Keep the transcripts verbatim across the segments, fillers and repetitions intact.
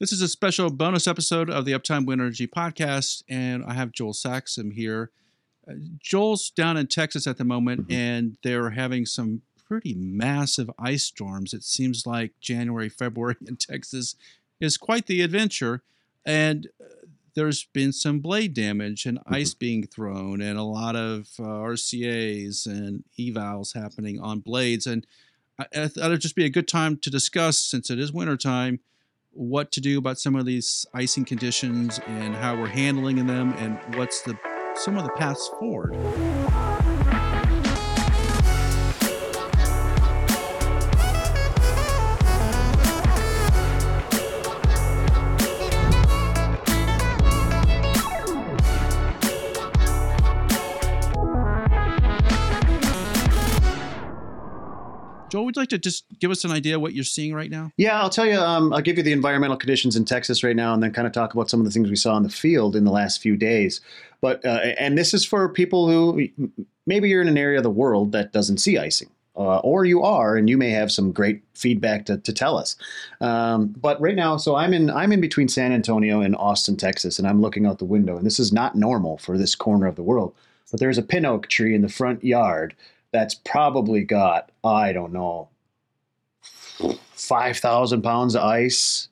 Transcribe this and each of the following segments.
This is a special bonus episode of the Uptime Wind Energy Podcast, and I have Joel Saxum here. Uh, Joel's down in Texas at the moment, mm-hmm. and they're having some pretty massive ice storms. It seems like January, February in Texas is quite the adventure, and uh, there's been some blade damage and mm-hmm. ice being thrown and a lot of uh, R C As and evals happening on blades. And I, I thought it'd just be a good time to discuss, since it is wintertime, what to do about some of these icing conditions and how we're handling them and what's the some of the paths forward. Joel, would you like to just give us an idea what you're seeing right now? Yeah, I'll tell you. Um, I'll give you the environmental conditions in Texas right now and then kind of talk about some of the things we saw in the field in the last few days. But uh, and this is for people who maybe you're in an area of the world that doesn't see icing. Uh, or you are, and you may have some great feedback to, to tell us. Um, but right now, so I'm in I'm in between San Antonio and Austin, Texas, and I'm looking out the window. And this is not normal for this corner of the world. But there's a pin oak tree in the front yard that's probably got, I don't know, five thousand pounds of ice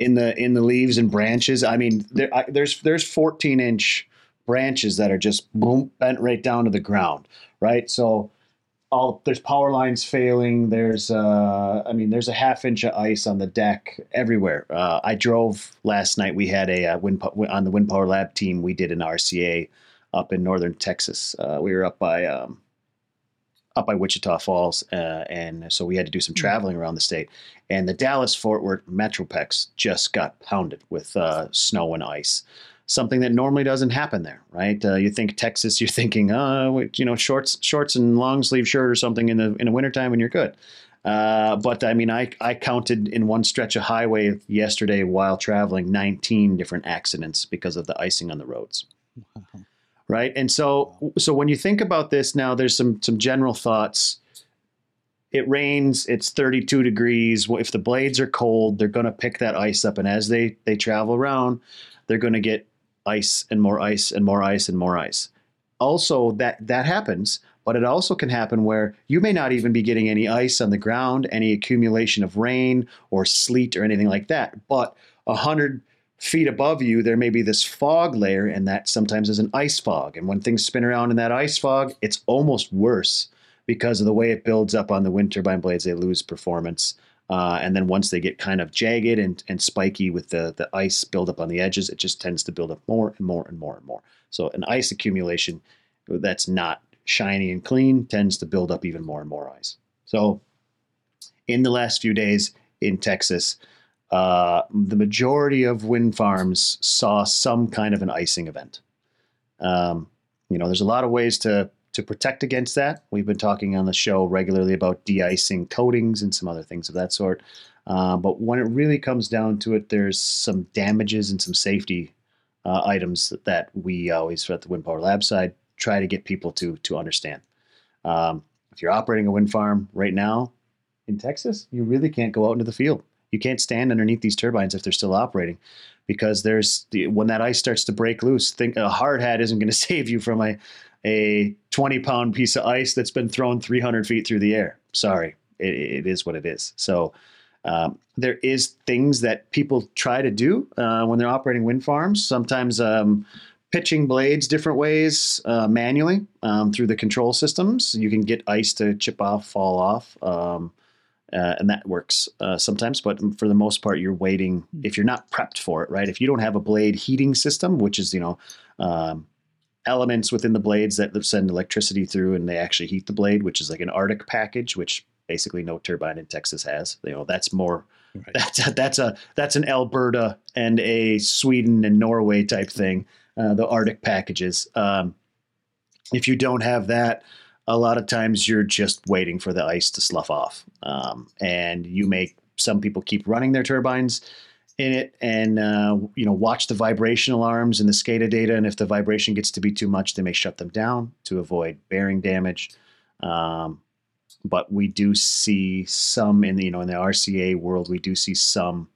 in the in the leaves and branches. I mean, there, I, there's there's fourteen inch branches that are just boom, bent right down to the ground, right? So all there's power lines failing. There's, uh, I mean, there's a half inch of ice on the deck everywhere. Uh, I drove last night. We had a uh, wind po- on the Wind Power Lab team. We did an R C A up in northern Texas. Uh, we were up by. Um, up by Wichita Falls, uh, and so we had to do some traveling around the state. And the Dallas-Fort Worth Metroplex just got pounded with uh, snow and ice, something that normally doesn't happen there, right? Uh, you think Texas, you're thinking, uh, you know, shorts shorts and long-sleeve shirt or something in the in the wintertime and you're good. Uh, but, I mean, I, I counted in one stretch of highway yesterday while traveling nineteen different accidents because of the icing on the roads. Wow. Right. And so so when you think about this now, there's some some general thoughts. It rains. It's thirty-two degrees. If the blades are cold, they're going to pick that ice up. And as they they travel around, they're going to get ice and more ice and more ice and more ice. Also, that that happens. But it also can happen where you may not even be getting any ice on the ground, any accumulation of rain or sleet or anything like that. But one hundred feet above you, there may be this fog layer, and that sometimes is an ice fog. And when things spin around in that ice fog, it's almost worse because of the way it builds up on the wind turbine blades. They lose performance. Uh, and then once they get kind of jagged and, and spiky with the, the ice buildup on the edges, it just tends to build up more and more and more and more. So an ice accumulation that's not shiny and clean tends to build up even more and more ice. So in the last few days in Texas, Uh, the majority of wind farms saw some kind of an icing event. Um, you know, there's a lot of ways to to protect against that. We've been talking on the show regularly about de-icing coatings and some other things of that sort. Uh, but when it really comes down to it, there's some damages and some safety uh, items that, that we always at the Wind Power Lab side try to get people to to understand. Um, if you're operating a wind farm right now in Texas, you really can't go out into the field. You can't stand underneath these turbines if they're still operating, because there's the, when that ice starts to break loose, think a hard hat isn't going to save you from a a twenty pound piece of ice that's been thrown three hundred feet through the air. Sorry, it, it is what it is. So um, there is things that people try to do uh, when they're operating wind farms. Sometimes um, pitching blades different ways uh, manually um, through the control systems. You can get ice to chip off, fall off. Um, Uh, and that works uh, sometimes, but for the most part, you're waiting if you're not prepped for it, right? If you don't have a blade heating system, which is, you know, um, elements within the blades that send electricity through and they actually heat the blade, which is like an Arctic package, which basically no turbine in Texas has. You know, that's more, right. that's, a, that's a, that's an Alberta and a Sweden and Norway type thing. Uh, the Arctic packages. Um, if you don't have that, a lot of times you're just waiting for the ice to slough off. Um, and you make some people keep running their turbines in it and, uh, you know, watch the vibration alarms and the SCADA data. And if the vibration gets to be too much, they may shut them down to avoid bearing damage. Um, but we do see some in the, you know, in the R C A world, we do see some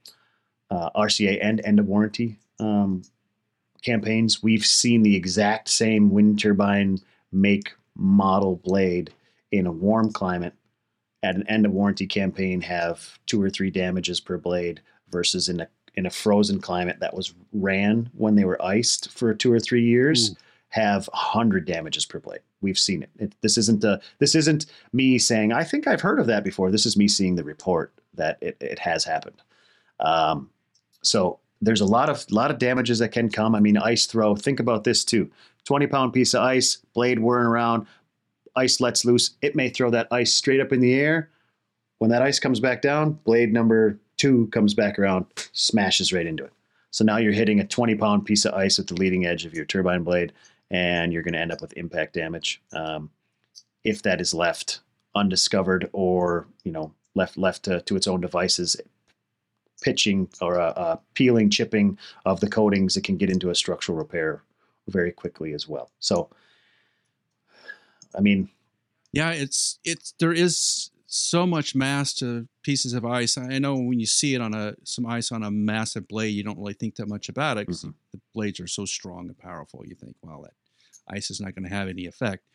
uh, R C A and end of warranty um, campaigns, we've seen the exact same wind turbine make model blade in a warm climate at an end of warranty campaign have two or three damages per blade versus in a in a frozen climate that was ran when they were iced for two or three years. Ooh. Have one hundred damages per blade. We've seen it. it this isn't a, this isn't me saying, I think I've heard of that before. This is me seeing the report that it, it has happened. Um, so there's a lot of lot of damages that can come. I mean, ice throw, think about this too. twenty pound piece of ice, blade whirring around, ice lets loose. It may throw that ice straight up in the air. When that ice comes back down, blade number two comes back around, smashes right into it. So now you're hitting a twenty pound piece of ice at the leading edge of your turbine blade, and you're going to end up with impact damage um, if that is left undiscovered or, you know, left left to, to its own devices, pitching or uh, uh, peeling, chipping of the coatings. It can get into a structural repair very quickly as well. So, I mean, yeah, it's it's there is so much mass to pieces of ice. I know when you see it on a some ice on a massive blade, you don't really think that much about it because mm-hmm. the blades are so strong and powerful. You think, well, that ice is not going to have any effect.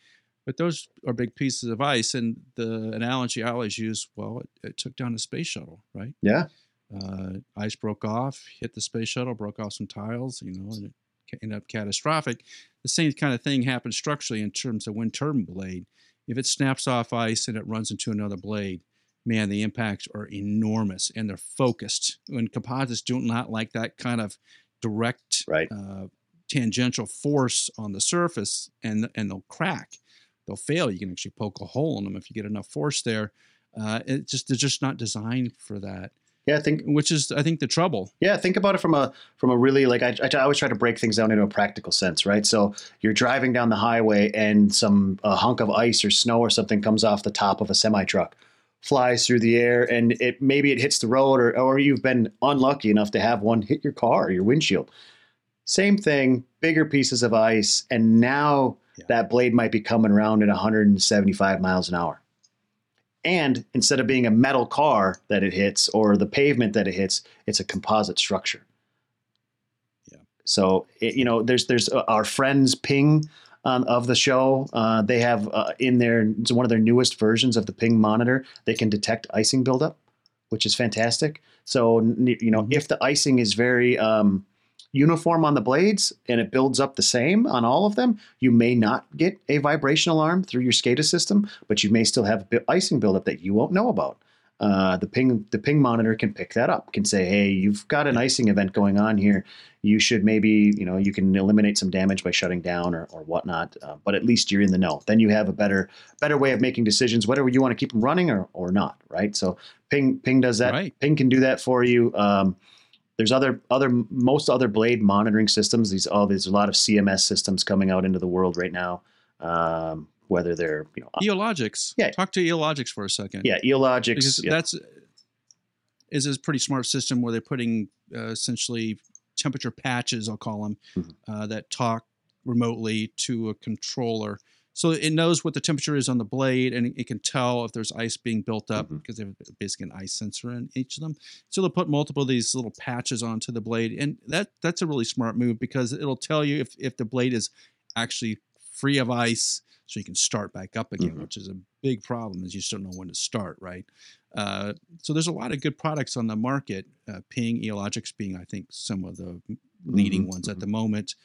But those are big pieces of ice. And the analogy I always use, well, it, it took down a space shuttle, right? Yeah. Uh, ice broke off, hit the space shuttle, broke off some tiles, you know, and it ended up catastrophic. The same kind of thing happens structurally in terms of wind turbine blade. If it snaps off ice and it runs into another blade, man, the impacts are enormous and they're focused. And composites do not like that kind of direct, right. uh, tangential force on the surface, and and they'll crack, they'll fail. You can actually poke a hole in them if you get enough force there. Uh, it just they're just not designed for that. Yeah, I think which is I think the trouble. Yeah, think about it from a from a really like I, I always try to break things down into a practical sense, right? So you're driving down the highway and some a hunk of ice or snow or something comes off the top of a semi truck, flies through the air, and it maybe it hits the road, or or you've been unlucky enough to have one hit your car or your windshield. Same thing, bigger pieces of ice, and now yeah. that blade might be coming around at one hundred seventy-five miles an hour. And instead of being a metal car that it hits or the pavement that it hits, it's a composite structure. Yeah. So, it, you know, there's there's our friends Ping um, of the show. Uh, they have uh, in their one of their newest versions of the Ping monitor, they can detect icing buildup, which is fantastic. So, you know, if the icing is very um, uniform on the blades and it builds up the same on all of them, you may not get a vibration alarm through your SCADA system, but you may still have icing buildup that you won't know about. Uh, the ping, the ping monitor can pick that up, can say, hey, you've got an icing event going on here. You should maybe, you know, you can eliminate some damage by shutting down or, or whatnot, uh, but at least you're in the know. Then you have a better, better way of making decisions, whether you want to keep them running or, or not. Right. So Ping, Ping does that. Right. Ping can do that for you. Um, There's other, other, most other blade monitoring systems. These all, there's a lot of C M S systems coming out into the world right now. Um, whether they're, you know, Eologix. Yeah. Talk to Eologix for a second. Yeah, Eologix. Because yeah. that's is a pretty smart system where they're putting uh, essentially temperature patches, I'll call them, mm-hmm. uh, that talk remotely to a controller. So it knows what the temperature is on the blade, and it can tell if there's ice being built up mm-hmm. because they have basically an ice sensor in each of them. So they'll put multiple of these little patches onto the blade, and that that's a really smart move because it'll tell you if, if the blade is actually free of ice, so you can start back up again, mm-hmm. which is a big problem is you just don't know when to start, right? Uh, so there's a lot of good products on the market, uh, Ping, Eologix being, I think, some of the leading mm-hmm. ones mm-hmm. at the moment.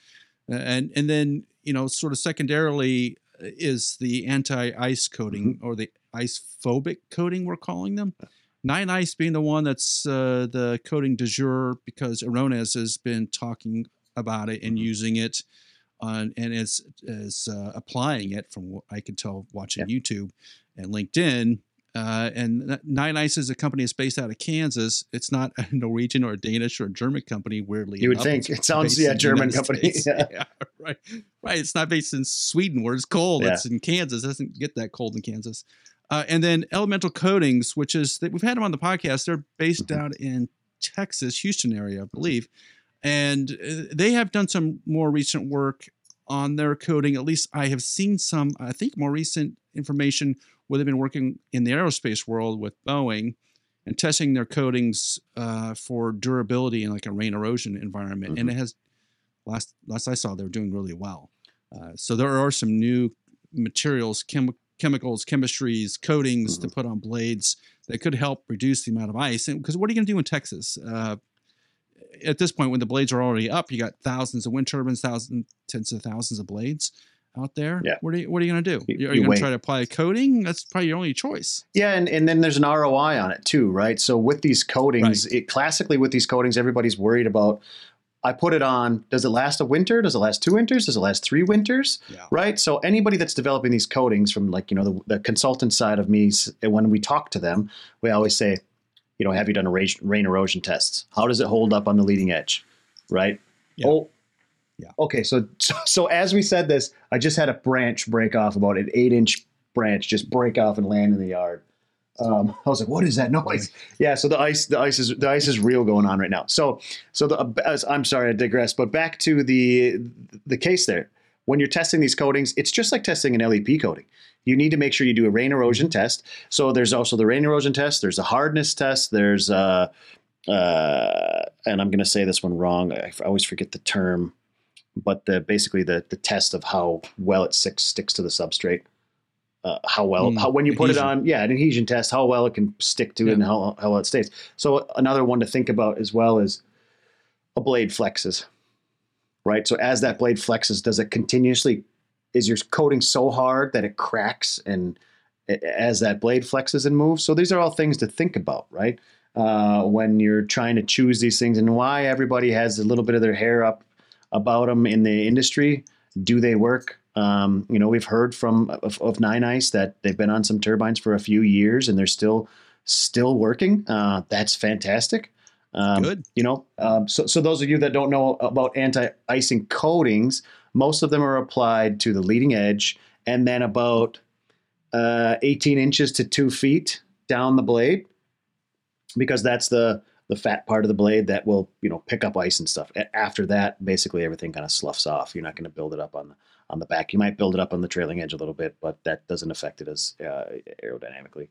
And and then, you know, sort of secondarily, is the anti-ice coating mm-hmm. or the ice phobic coating we're calling them. Nine Ice being the one that's uh, the coating du jour because Aerones has been talking about it and mm-hmm. using it on, and is, is uh, applying it from what I can tell watching yeah. YouTube and LinkedIn. Uh, and Nine Ice is a company that's based out of Kansas. It's not a Norwegian or a Danish or a German company, weirdly You would enough. think. It's it sounds, yeah, German company. Yeah. yeah, right. Right. It's not based in Sweden where it's cold. Yeah. It's in Kansas. It doesn't get that cold in Kansas. Uh, and then Elemental Coatings, which is, that we've had them on the podcast. They're based mm-hmm. out in Texas, Houston area, I believe. And they have done some more recent work on their coating. At least I have seen some, I think, more recent information where they've been working in the aerospace world with Boeing and testing their coatings uh, for durability in like a rain erosion environment. Mm-hmm. And it has, last last I saw, they're doing really well. Uh, so there are some new materials, chem- chemicals, chemistries, coatings mm-hmm. to put on blades that could help reduce the amount of ice. Because what are you going to do in Texas? Uh, at this point, when the blades are already up, you got thousands of wind turbines, thousands, tens of thousands of blades out there. Yeah. What are you, what are you going to do? You, are you, you going to try to apply a coating? That's probably your only choice. Yeah. And, and then there's an R O I on it too, right? So with these coatings, right. it classically with these coatings, everybody's worried about, I put it on, does it last a winter? Does it last two winters? Does it last three winters? Yeah. Right? So anybody that's developing these coatings from like, you know, the, the consultant side of me, when we talk to them, we always say, you know, have you done rain erosion tests? How does it hold up on the leading edge? Right? Yeah. Oh, yeah. Okay. So, so, so as we said this, I just had a branch break off, about an eight inch branch, just break off and land in the yard. Um, I was like, what is that noise? Yeah. So the ice, the ice is, the ice is real going on right now. So, so the, I'm sorry, I digress, but back to the, the case there, when you're testing these coatings, it's just like testing an L E P coating. You need to make sure you do a rain erosion test. So there's also the rain erosion test. There's a hardness test. There's a, uh, and I'm going to say this one wrong. I always forget the term, but the, basically the, the test of how well it sticks, sticks to the substrate, uh, how well, mm, how, when you put adhesion. it on, yeah, an adhesion test, how well it can stick to yeah. it and how, how well it stays. So another one to think about as well is a blade flexes, right? So as that blade flexes, does it continuously is your coating so hard that it cracks and as that blade flexes and moves? So these are all things to think about, right? Uh, when you're trying to choose these things and why everybody has a little bit of their hair up about them in the industry. Do they work? Um, you know, we've heard from of, of Nine Ice that they've been on some turbines for a few years and they're still still working. Uh, that's fantastic. Um, Good. You know, um, so, so those of you that don't know about anti-icing coatings, most of them are applied to the leading edge and then about uh, eighteen inches to two feet down the blade, because that's the, the fat part of the blade that will, you know, pick up ice and stuff. After that, basically everything kind of sloughs off. You're not going to build it up on the, on the back. You might build it up on the trailing edge a little bit, but that doesn't affect it as uh, aerodynamically.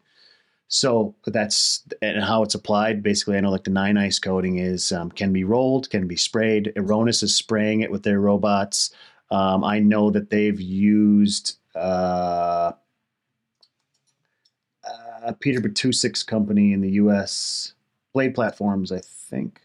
So that's and how it's applied. Basically, I know like the Nine Ice coating is um, can be rolled, can be sprayed. Aerones is spraying it with their robots. Um, I know that they've used uh, uh, Peter Batusik's company in the U S, Blade Platforms, I think.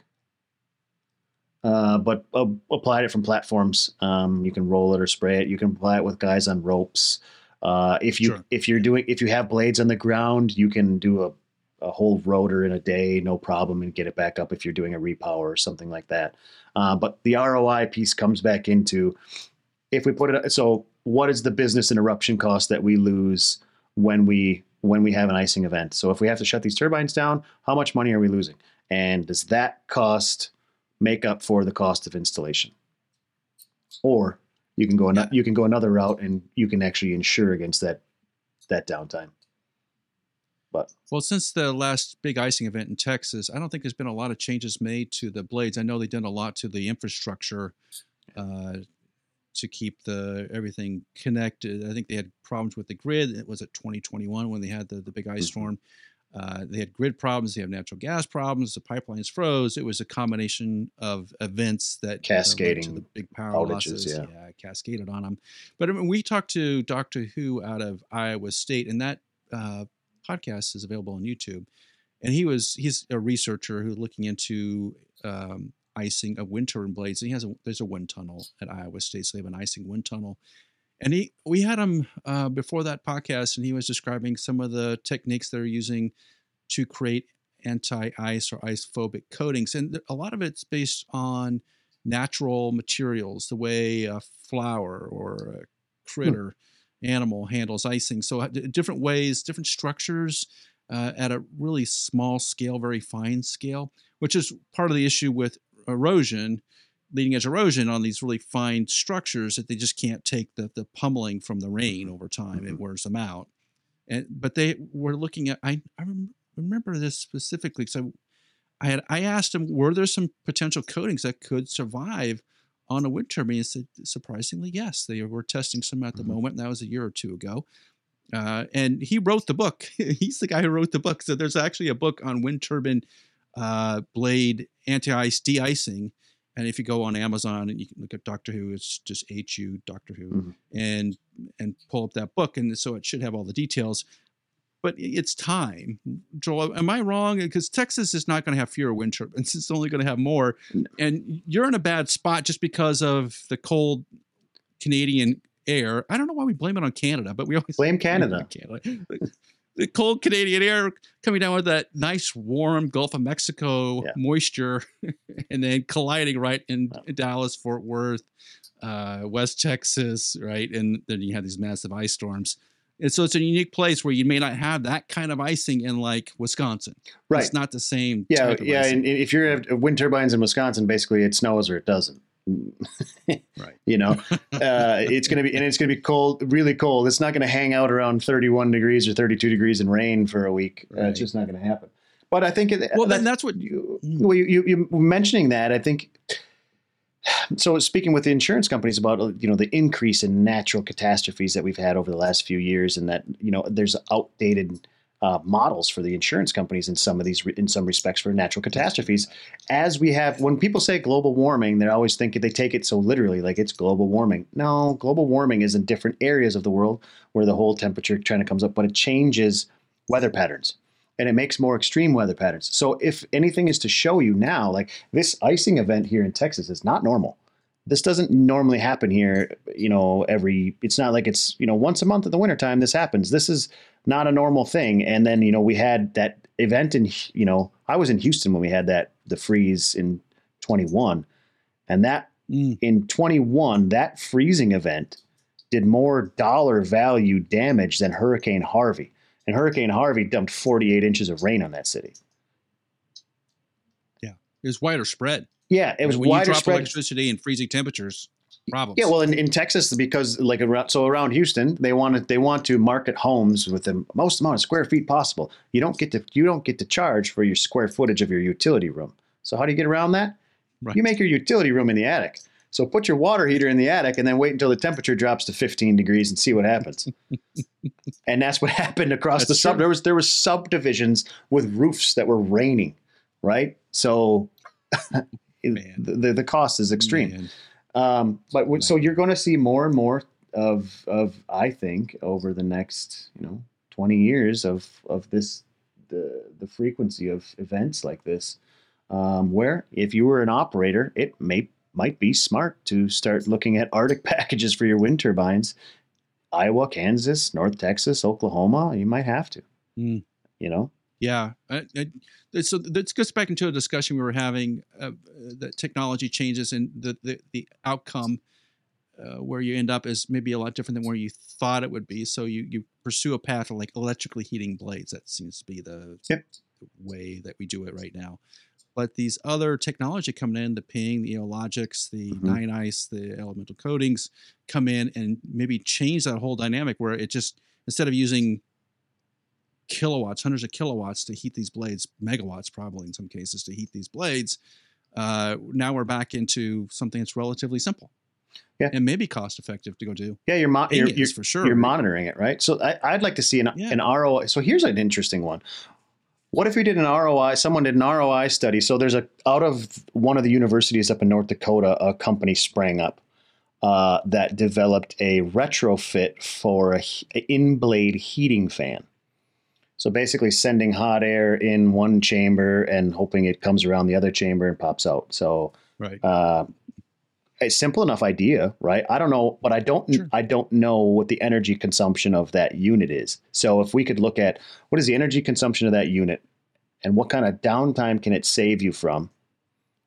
Uh, but uh, applied it from platforms. Um, you can roll it or spray it. You can apply it with guys on ropes. Uh, if you, sure. if you're doing, if you have blades on the ground, you can do a, a whole rotor in a day, no problem, and get it back up if you're doing a repower or something like that. Uh, but the R O I piece comes back into, if we put it, so what is the business interruption cost that we lose when we, when we have an icing event? So if we have to shut these turbines down, how much money are we losing? And does that cost make up for the cost of installation? Or You can go another, you can go another route, and you can actually insure against that that downtime. But well, since the last big icing event in Texas, I don't think there's been a lot of changes made to the blades. I know they've done a lot to the infrastructure uh, to keep the everything connected. I think they had problems with the grid. It was at twenty twenty-one when they had the, the big ice mm-hmm. storm. Uh, they had grid problems. They have natural gas problems. The pipelines froze. It was a combination of events that cascading uh, led to the big power outages, losses, yeah. yeah, cascaded on them. But I mean, we talked to Doctor Hu out of Iowa State, and that uh, podcast is available on YouTube. And he was he's a researcher who's looking into um, icing of wind turbine blades. And he has a, there's a wind tunnel at Iowa State, so they have an icing wind tunnel. And he, we had him uh, before that podcast, and he was describing some of the techniques they're using to create anti-ice or ice-phobic coatings. And a lot of it's based on natural materials, the way a flower or a critter hmm. animal handles icing. So different ways, different structures uh, at a really small scale, very fine scale, which is part of the issue with erosion. Leading edge erosion on these really fine structures that they just can't take the the pummeling from the rain over time. Mm-hmm. It wears them out. And, but they were looking at, I, I remember this specifically. So I had, I asked him, were there some potential coatings that could survive on a wind turbine? He said, surprisingly, yes, they were testing some at the mm-hmm. moment. And that was a year or two ago. Uh, and he wrote the book. He's the guy who wrote the book. So there's actually a book on wind turbine uh, blade anti-ice de-icing. And if you go on Amazon and you can look at Doctor Who, it's just H U Doctor Who, mm-hmm. and and pull up that book. And so it should have all the details. But it's time. Joel, am I wrong? Because Texas is not going to have fewer wind turbines. It's only going to have more. No. And you're in a bad spot just because of the cold Canadian air. I don't know why we blame it on Canada, but we always blame Canada. Canada. The cold Canadian air coming down with that nice, warm Gulf of Mexico yeah. moisture and then colliding right in wow. Dallas, Fort Worth, uh, West Texas, right? And then you have these massive ice storms. And so it's a unique place where you may not have that kind of icing in like Wisconsin. Right. It's not the same. Yeah. Type of yeah. Icing. And if you have wind turbines in Wisconsin, basically it snows or it doesn't. Right. You know, uh, it's going to be, and it's going to be cold, really cold. It's not going to hang out around thirty-one degrees or thirty-two degrees and rain for a week. Right. Uh, it's just not going to happen. But I think, well, then that's what you, well, you, you, you mentioning that, I think, so speaking with the insurance companies about, you know, the increase in natural catastrophes that we've had over the last few years, and that, you know, there's outdated uh, models for the insurance companies in some of these, in some respects, for natural catastrophes. As we have, when people say global warming, they're always thinking, they take it so literally, like it's global warming. No, global warming is in different areas of the world where the whole temperature trend comes up, but it changes weather patterns. And it makes more extreme weather patterns. So if anything is to show you now, like this icing event here in Texas is not normal. This doesn't normally happen here, you know, every, it's not like it's, you know, once a month in the wintertime, this happens. This is not a normal thing. And then, you know, we had that event in, you know, I was in Houston when we had that, the freeze in twenty-one. And that mm. in twenty-one, that freezing event did more dollar value damage than Hurricane Harvey. And Hurricane Harvey dumped forty-eight inches of rain on that city. Yeah, it was wider spread. Yeah, it was when wider you drop spread. Electricity and freezing temperatures, problems. Yeah, well, in, in Texas, because like around, so around Houston, they want to they want to market homes with the most amount of square feet possible. You don't get to you don't get to charge for your square footage of your utility room. So how do you get around that? Right. You make your utility room in the attic. So put your water heater in the attic and then wait until the temperature drops to fifteen degrees and see what happens. And that's what happened across that's the sub. True. There was there were subdivisions with roofs that were raining, right? So the, the the cost is extreme. Um, but w- so you're going to see more and more of of I think over the next you know twenty years of of this the the frequency of events like this, um, where if you were an operator, it may might be smart to start looking at Arctic packages for your wind turbines. Iowa, Kansas, North Texas, Oklahoma, you might have to, mm. you know? Yeah. I, I, so this goes back into a discussion we were having uh, that technology changes and the, the, the outcome uh, where you end up is maybe a lot different than where you thought it would be. So you, you pursue a path of like electrically heating blades. That seems to be the yep. way that we do it right now. But these other technology coming in, the Ping, the Eologix, the mm-hmm. Nine Ice, the Elemental Coatings, come in and maybe change that whole dynamic where it just, instead of using kilowatts, hundreds of kilowatts to heat these blades, megawatts probably in some cases to heat these blades, uh, now we're back into something that's relatively simple. Yeah. And maybe cost effective to go do. Yeah, you're, mo- you're, you're for sure. You're monitoring it, right? So I, I'd like to see an, yeah. an R O I. So here's an interesting one. What if we did an R O I, someone did an R O I study? So there's a, out of one of the universities up in North Dakota, a company sprang up uh, that developed a retrofit for a, an in-blade heating fan. So basically sending hot air in one chamber and hoping it comes around the other chamber and pops out. So right. uh, a simple enough idea, right? I don't know, but I don't, sure. I don't know what the energy consumption of that unit is. So if we could look at what is the energy consumption of that unit and what kind of downtime can it save you from?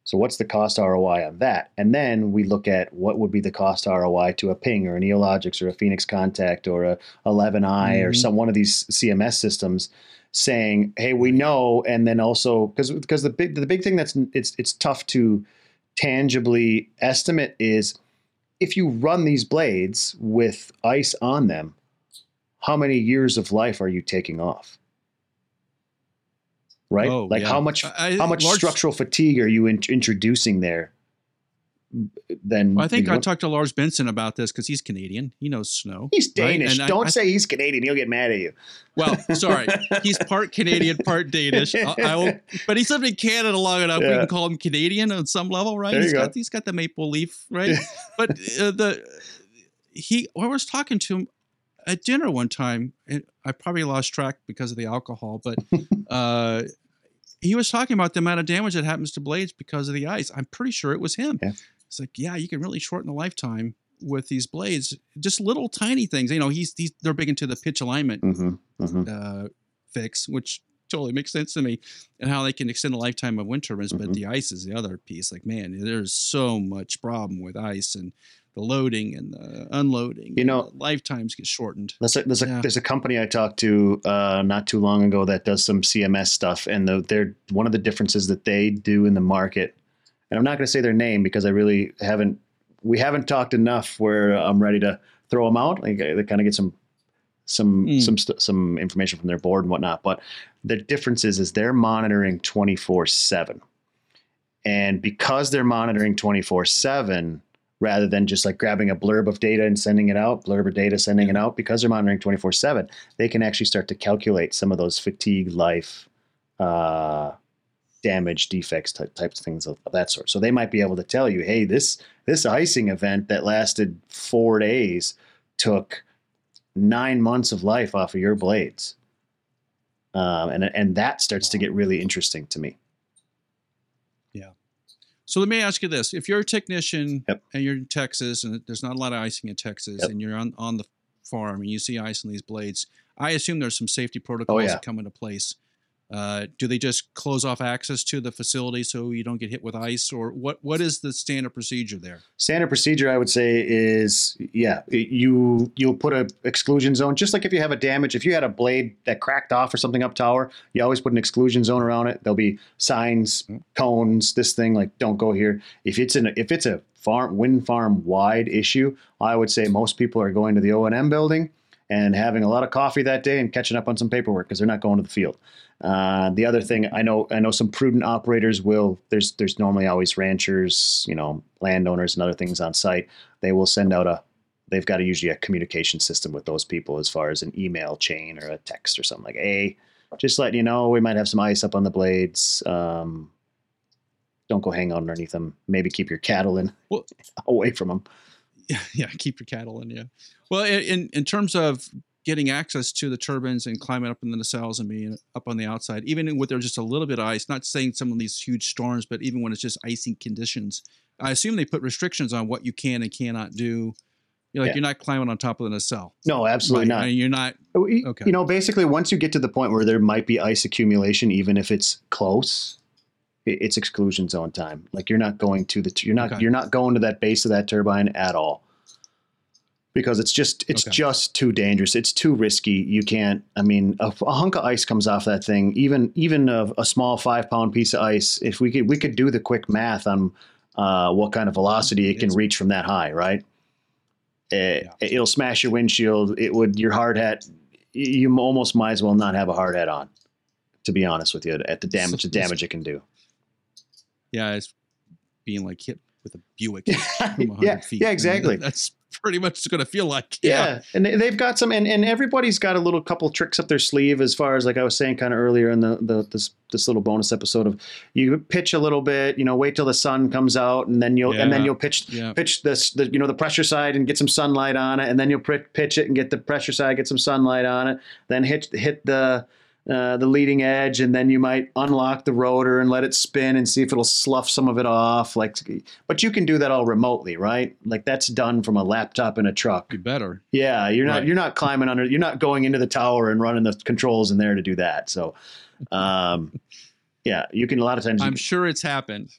So what's the cost R O I on that? And then we look at what would be the cost R O I to a Ping or an Eologix or a Phoenix Contact or a eleven i mm-hmm. or some one of these C M S systems saying, hey, we know. And then also, because, because the big, the big thing that's it's, it's tough to tangibly estimate is if you run these blades with ice on them, how many years of life are you taking off? Right? Oh, like yeah. how much, I, how much large, structural fatigue are you in, introducing there? then well, I think you know, I talked to Lars Benson about this because he's Canadian. He knows snow. He's Danish. Right? Don't I, I, say he's Canadian. He'll get mad at you. Well, sorry. He's part Canadian, part Danish. I, I will, but he's lived in Canada long enough. Yeah. We can call him Canadian on some level, right? There he's, you got, go. he's got the maple leaf, right? But uh, the he, I was talking to him at dinner one time, and I probably lost track because of the alcohol, but uh, he was talking about the amount of damage that happens to blades because of the ice. I'm pretty sure it was him. Yeah. It's like, yeah, you can really shorten the lifetime with these blades. Just little tiny things. You know, he's, he's they're big into the pitch alignment mm-hmm, mm-hmm. Uh, fix, which totally makes sense to me, and how they can extend the lifetime of wind turbines. Mm-hmm. But the ice is the other piece. Like, man, there's so much problem with ice and the loading and the unloading. You know, lifetimes get shortened. There's a, there's, yeah. a, there's a company I talked to uh, not too long ago that does some C M S stuff, and the, they're one of the differences that they do in the market. And I'm not going to say their name because I really haven't, we haven't talked enough where I'm ready to throw them out. Like, I kind of get some, some, mm. some, st- some information from their board and whatnot. But the difference is, is they're monitoring twenty-four seven. And because they're monitoring twenty-four seven, rather than just like grabbing a blurb of data and sending it out, blurb of data, sending it out, because they're monitoring twenty-four seven, they can actually start to calculate some of those fatigue, life, uh, damage, defects, type types of things of, of that sort. So they might be able to tell you, hey, this this icing event that lasted four days took nine months of life off of your blades, um, and and that starts to get really interesting to me. Yeah. So let me ask you this: if you're a technician yep. and you're in Texas, and there's not a lot of icing in Texas, yep. and you're on on the farm and you see ice on these blades, I assume there's some safety protocols oh, yeah. that come into place. Uh, do they just close off access to the facility so you don't get hit with ice, or what, what is the standard procedure there? Standard procedure, I would say, is, yeah, you, you'll put a exclusion zone, just like if you have a damage, if you had a blade that cracked off or something up tower, you always put an exclusion zone around it. There'll be signs, cones, this thing, like, don't go here. If it's an, if it's a farm, wind farm wide issue, I would say most people are going to the O and M building and having a lot of coffee that day and catching up on some paperwork because they're not going to the field. Uh, the other thing, I know I know some prudent operators will, there's there's normally always ranchers, you know, landowners and other things on site. They will send out a, they've got a, usually a communication system with those people as far as an email chain or a text or something like, hey, just letting you know, we might have some ice up on the blades. Um, don't go hang out underneath them. Maybe keep your cattle in well, away from them. Yeah, yeah, keep your cattle in, yeah. Well, in in terms of getting access to the turbines and climbing up in the nacelles and being up on the outside, even when there's just a little bit of ice, not saying some of these huge storms, but even when it's just icy conditions, I assume they put restrictions on what you can and cannot do. You're like, yeah. you're not climbing on top of the nacelle. No, absolutely right? not. You're not. Okay. You know, basically, once you get to the point where there might be ice accumulation, even if it's close, it's exclusion zone time. Like, you're not going to the, you're not, okay. you're not going to that base of that turbine at all, because it's just, it's okay. just too dangerous. It's too risky. You can't, I mean, a, a hunk of ice comes off that thing. Even, even a, a small five pound piece of ice, if we could, we could do the quick math on uh, what kind of velocity it can it's, reach from that high, right? It, yeah. It'll smash your windshield. It would, your hard hat, you almost might as well not have a hard hat on, to be honest with you, at the damage, the damage it can do. Yeah, it's being like hit with a Buick from one hundred yeah, feet. Yeah, exactly. I mean, that's pretty much what it's going to feel like. Yeah, yeah. and they, they've got some, and, and everybody's got a little couple tricks up their sleeve as far as, like I was saying kind of earlier in the, the this this little bonus episode of, you pitch a little bit, you know, wait till the sun comes out, and then you'll yeah. and then you'll pitch yeah. pitch this the you know the pressure side and get some sunlight on it, and then you'll pr- pitch it and get the pressure side, get some sunlight on it, then hit hit the. Uh, the leading edge, and then you might unlock the rotor and let it spin and see if it'll slough some of it off. Like, but you can do that all remotely, right? Like, that's done from a laptop in a truck. You better. Yeah, you're not right. you're not climbing under. You're not going into the tower and running the controls in there to do that. So, um, yeah, you can. A lot of times, I'm can, sure it's happened.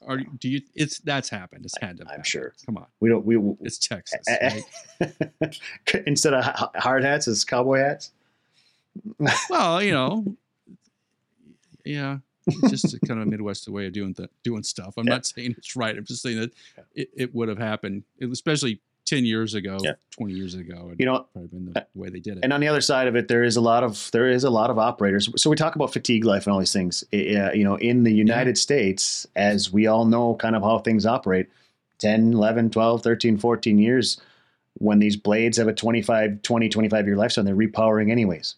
Or do you? It's that's happened. It's had to. I'm happen. sure. Come on. We don't. We. we it's Texas. I, I, right? Instead of hard hats, it's cowboy hats. Well, you know, yeah, it's just a kind of a Midwest way of doing th- doing stuff. I'm yeah. not saying it's right. I'm just saying that it, it would have happened, especially ten years ago, yeah. twenty years ago. You know, probably been the way they did it. And on the other side of it, there is a lot of there is a lot of operators. So we talk about fatigue life and all these things. Uh, you know, in the United yeah. States, as we all know, kind of how things operate. ten, eleven, twelve, thirteen, fourteen years, when these blades have a twenty-five, twenty, twenty-five year lifespan, they're repowering anyways.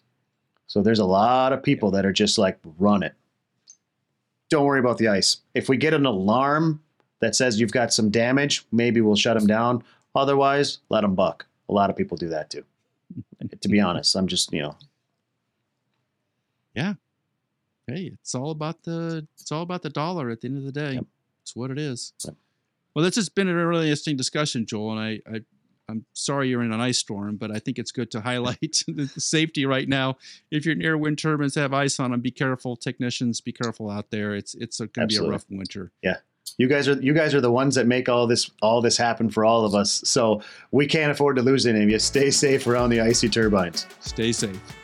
So there's a lot of people that are just like, run it. Don't worry about the ice. If we get an alarm that says you've got some damage, maybe we'll shut them down. Otherwise, let them buck. A lot of people do that too. To be honest, I'm just, you know. Yeah. Hey, it's all about the it's all about the dollar at the end of the day. Yep. It's what it is. Yep. Well, this has been a really interesting discussion, Joel, and I, I I'm sorry you're in an ice storm, but I think it's good to highlight the safety right now. If you're near wind turbines that have ice on them, be careful, technicians, be careful out there. It's it's going to be a rough winter. Yeah. You guys are you guys are the ones that make all this all this happen for all of us. So we can't afford to lose any of you. Stay safe around the icy turbines. Stay safe.